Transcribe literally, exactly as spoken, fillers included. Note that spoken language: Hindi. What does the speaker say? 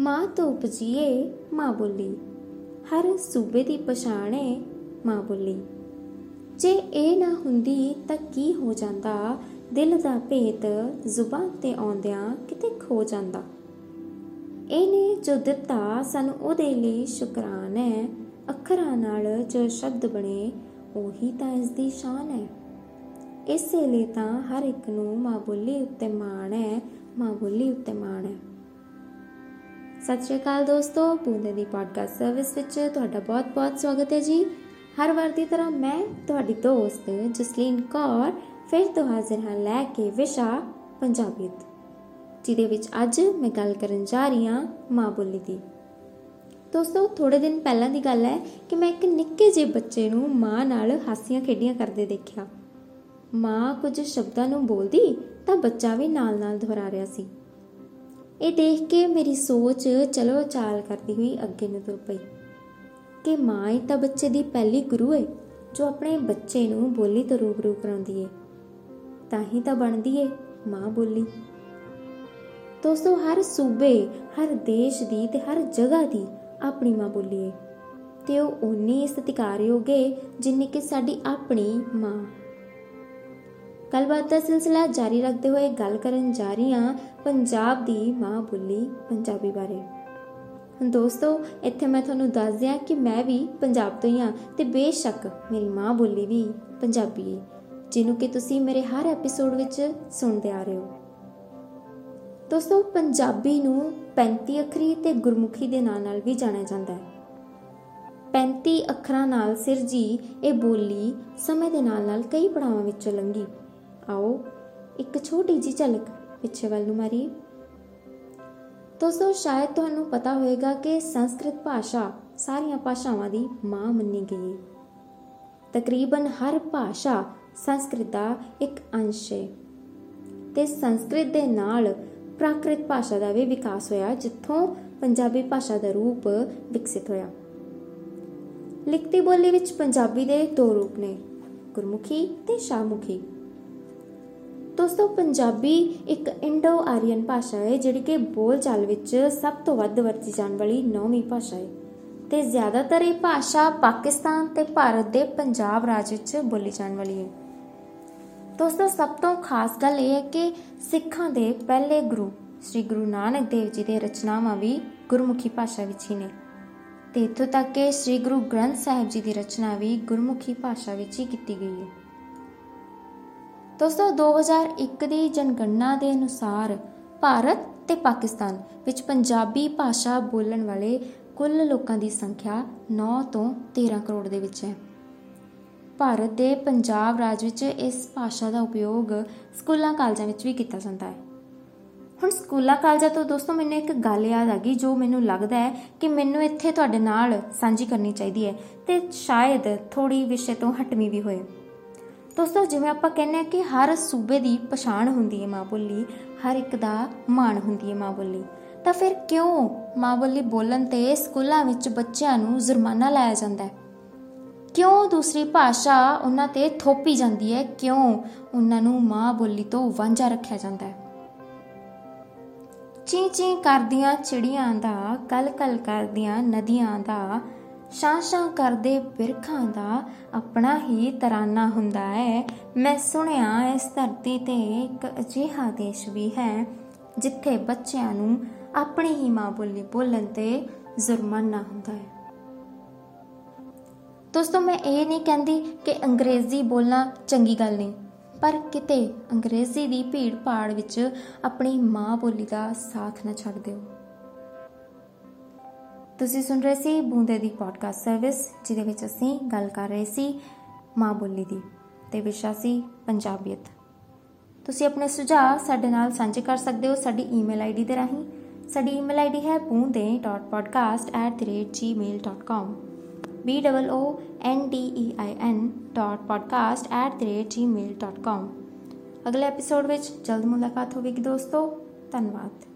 माँ तो उपजिए माँ बोली, हर सूबे की पछाण है माँ बोली। जे ए ना हुंदी तां की हो जांदा, दिल दा भेत जुबान ते आउंदियां किते खो जांदा। इहने जो दिता सानूं उहदे लई शुकरान है, अखरां नाल जो शब्द बने उही तां इस दी शान है। इसे लई तां हर एक नूं माँ बोली उत्ते माण है, माँ बोली उत्ते माण है। सत श्री अकाल दोस्तों, बूंदें दी पॉडकास्ट सर्विस विच तुहाडा बहुत बहुत स्वागत है जी। हर वार की तरह मैं तुहाडी दोस्त जसलीन कौर फिर तो हाजिर हाँ लैके विशा पंजाबीत, जिदे विच अज मैं गल करन जा रही हाँ माँ बोली दी। दोस्तों, थोड़े दिन पहलां दी गल है कि मैं एक निक्के जे बच्चे नूं माँ नाल हासियां खेडियां करदे देखिया। माँ कुछ शब्दां नूं बोलदी तां बच्चा भी नाल नाल दोहरा रहा सी। ये देख के मेरी सोच चलो चाल करती हुई अगे नूं तुर पई कि माँ ही तां बच्चे दी पहली गुरु है, जो अपने बच्चे नूं बोली तो रूबरू कराउंदी है, ताही तां बनदी है माँ बोली। दोस्तों, हर सूबे, हर देश दी ते हर जगह दी अपनी माँ बोली है ते ओह उन्नी सतिकारयोग है जिन्नी कि साडी अपनी माँ। गलबात का सिलसिला जारी रखते हुए गल करन जा रही हाँ पंजाब दी माँ बोली पंजाबी बारे। दोस्तों, इत्थे मैं तुहानूं दस दियां कि मैं भी पंजाब तो ही हाँ ते बेशक मेरी माँ बोली भी पंजाबी है, जिन्हों कि तुसी मेरे हर एपीसोड विच सुनते आ रहे हो। दोस्तों, पंजाबी नूं पैंती अखरी ते गुरमुखी दे नाम नाल भी जाणिया जांदा है। पैंती अखरां नाल सिरजी ये बोली समय दे नाल नाल कई पड़ावां विचों लंघी। आओ एक छोटी जी झलक पिछे वाल नूं मारीए। दोस्तों, शायद तुहानूं पता होएगा कि संस्कृत भाषा सारियां भाषावां दी मां मन्नी गई है। तकरीबन हर भाषा संस्कृत दा एक अंश है ते संस्कृत दे नाल प्राकृत भाषा दा भी विकास होया, जित्थों पंजाबी भाषा दा रूप विकसित होया। लिखती बोली विच पंजाबी दे दो रूप ने, गुरमुखी ते शाहमुखी। दोस्तों, पंजाबी एक इंडो आरियन भाषा है जिहड़ी कि बोलचाल विच सब तो वध वरती जाने वाली नौवीं भाषा है ते ज़्यादातर ये भाषा पाकिस्तान ते भारत दे पंजाब राज्य विच बोली जाने वाली है। दोस्तों, सब तो खास गल यह है कि सिखां दे पहले गुरु श्री गुरु नानक देव जी दे रचनावां भी गुरमुखी भाषा विच ही ने ते इत्थों तक कि श्री गुरु ग्रंथ साहिब जी की रचना भी गुरमुखी भाषा विच ही कीती गई है। दोस्तों, दो हज़ार एक दी जनगणना के अनुसार भारत ते पाकिस्तान विच पंजाबी भाषा बोलण वाले कुल लोकां दी संख्या नौ तो तेरह करोड़ दे विच है। भारत दे पंजाब राज विच इस भाषा दा उपयोग स्कूलां कालजां विच भी कीता जांदा है। हुण स्कूलां कालजां तो दोस्तों मैनूं एक गल याद आ गई जो मैनूं लगदा है कि मैनूं इत्थे तुहाडे नाल सांझी करनी चाहीदी है ते शायद थोड़ी विषय तो हटमी भी होए। दोस्तों, जिवें आपां कहने कि हर सूबे की पछाण हुंदी है माँ बोली, हर एक दा माण हुंदी है माँ बोली, तो फिर क्यों माँ बोली बोलन ते स्कूलों विच बच्चों नूं जुर्माना लाया जांदा है? क्यों दूसरी भाषा उन्हां ते थोपी जांदी है? क्यों उन्हां नूं माँ बोली तो वांझा रखिया जांदा है? चीं चीं करदियां चिड़ियां दा, कल कल करदियां नदियां दा, शां शां करदे बिरखां दा अपना ही तराना हुंदा है। मैं सुनिया इस धरती ते एक अजिहा देश भी है जिथे बच्चों नूं अपनी ही माँ बोली बोलन ते जुर्माना हुंदा है। दोस्तों, मैं ये नहीं कहती कि अंग्रेज़ी बोलना चंगी गल नहीं, पर किते अंग्रेज़ी दी भीड़ भाड़ विच अपनी माँ बोली का साथ ना छड्ड दिओ। तुसी सुन रहे सी बूंदे दी पॉडकास्ट सर्विस, जिदे विच असीं गल कर रहे सी माँ बोली दी ते विशा सी पंजाबीयत। तुसी अपने सुझाव साडे नाल सांझे कर सकदे हो साडी ईमेल आई डी दे राहीं। साडी ईमेल आई डी है Boondein dot podcast at the rate ji mail dot com B double O N D E I N dot podcast at the rate ji mail dot com. अगले एपीसोड विच जल्द मुलाकात होगी दोस्तों। धन्यवाद।